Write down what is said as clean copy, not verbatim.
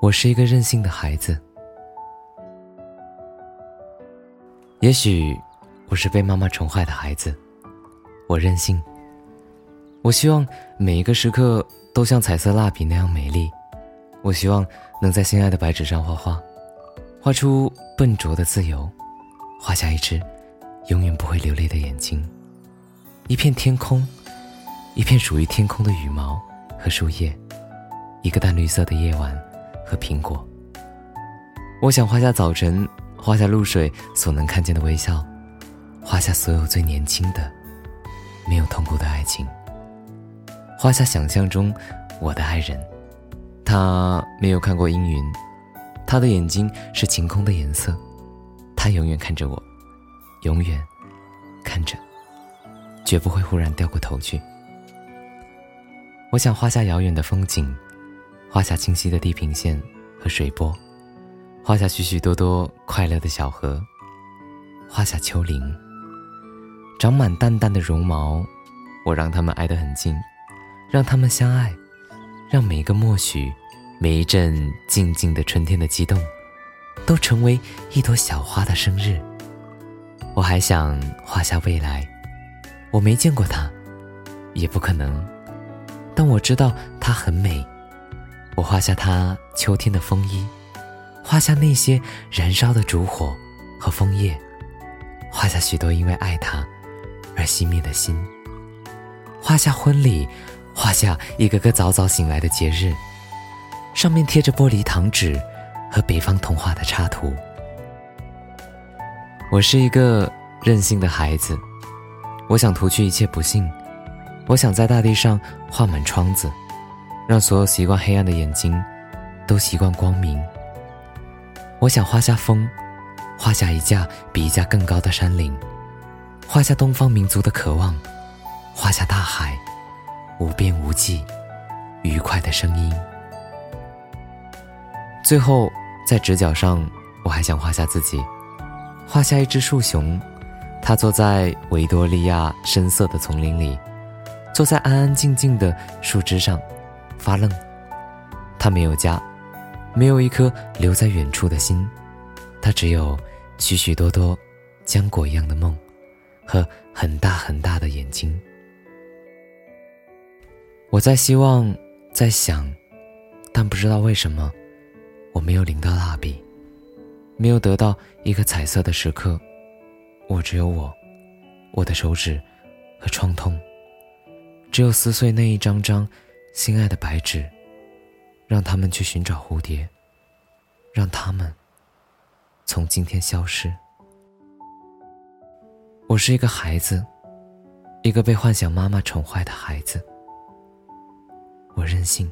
我是一个任性的孩子。也许我是被妈妈宠坏的孩子，我任性。我希望每一个时刻都像彩色蜡笔那样美丽，我希望能在心爱的白纸上画画，画出笨拙的自由，画下一只永远不会流泪的眼睛，一片天空，一片属于天空的羽毛和树叶，一个淡绿色的夜晚和苹果。我想画下早晨，画下露水所能看见的微笑，画下所有最年轻的没有痛苦的爱情，画下想象中我的爱人，他没有看过阴云，他的眼睛是晴空的颜色，他永远看着我，永远看着，绝不会忽然掉过头去。我想画下遥远的风景，画下清晰的地平线和水波，画下许许多多快乐的小河，画下丘陵长满淡淡的绒毛，我让它们挨得很近，让他们相爱，让每一个默许，每一阵静静的春天的激动，都成为一朵小花的生日。我还想画下未来，我没见过它，也不可能，但我知道它很美。我画下它秋天的风衣，画下那些燃烧的烛火和枫叶，画下许多因为爱它而熄灭的心，画下婚礼，画下一个个早早醒来的节日，上面贴着玻璃糖纸和北方童话的插图。我是一个任性的孩子，我想涂去一切不幸，我想在大地上画满窗子，让所有习惯黑暗的眼睛都习惯光明。我想画下风，画下一架比一架更高的山岭，画下东方民族的渴望，画下大海无边无际愉快的声音。最后在直角上，我还想画下自己，画下一只树熊，它坐在维多利亚深色的丛林里，坐在安安静静的树枝上发愣，它没有家，没有一颗留在远处的心，它只有许许多多浆果一样的梦和很大很大的眼睛。我在希望，在想，但不知道为什么我没有领到蜡笔，没有得到一个彩色的时刻，我只有我，我的手指和创痛，只有撕碎那一张张心爱的白纸，让他们去寻找蝴蝶，让他们从今天消失。我是一个孩子，一个被幻想妈妈宠坏的孩子，我任性。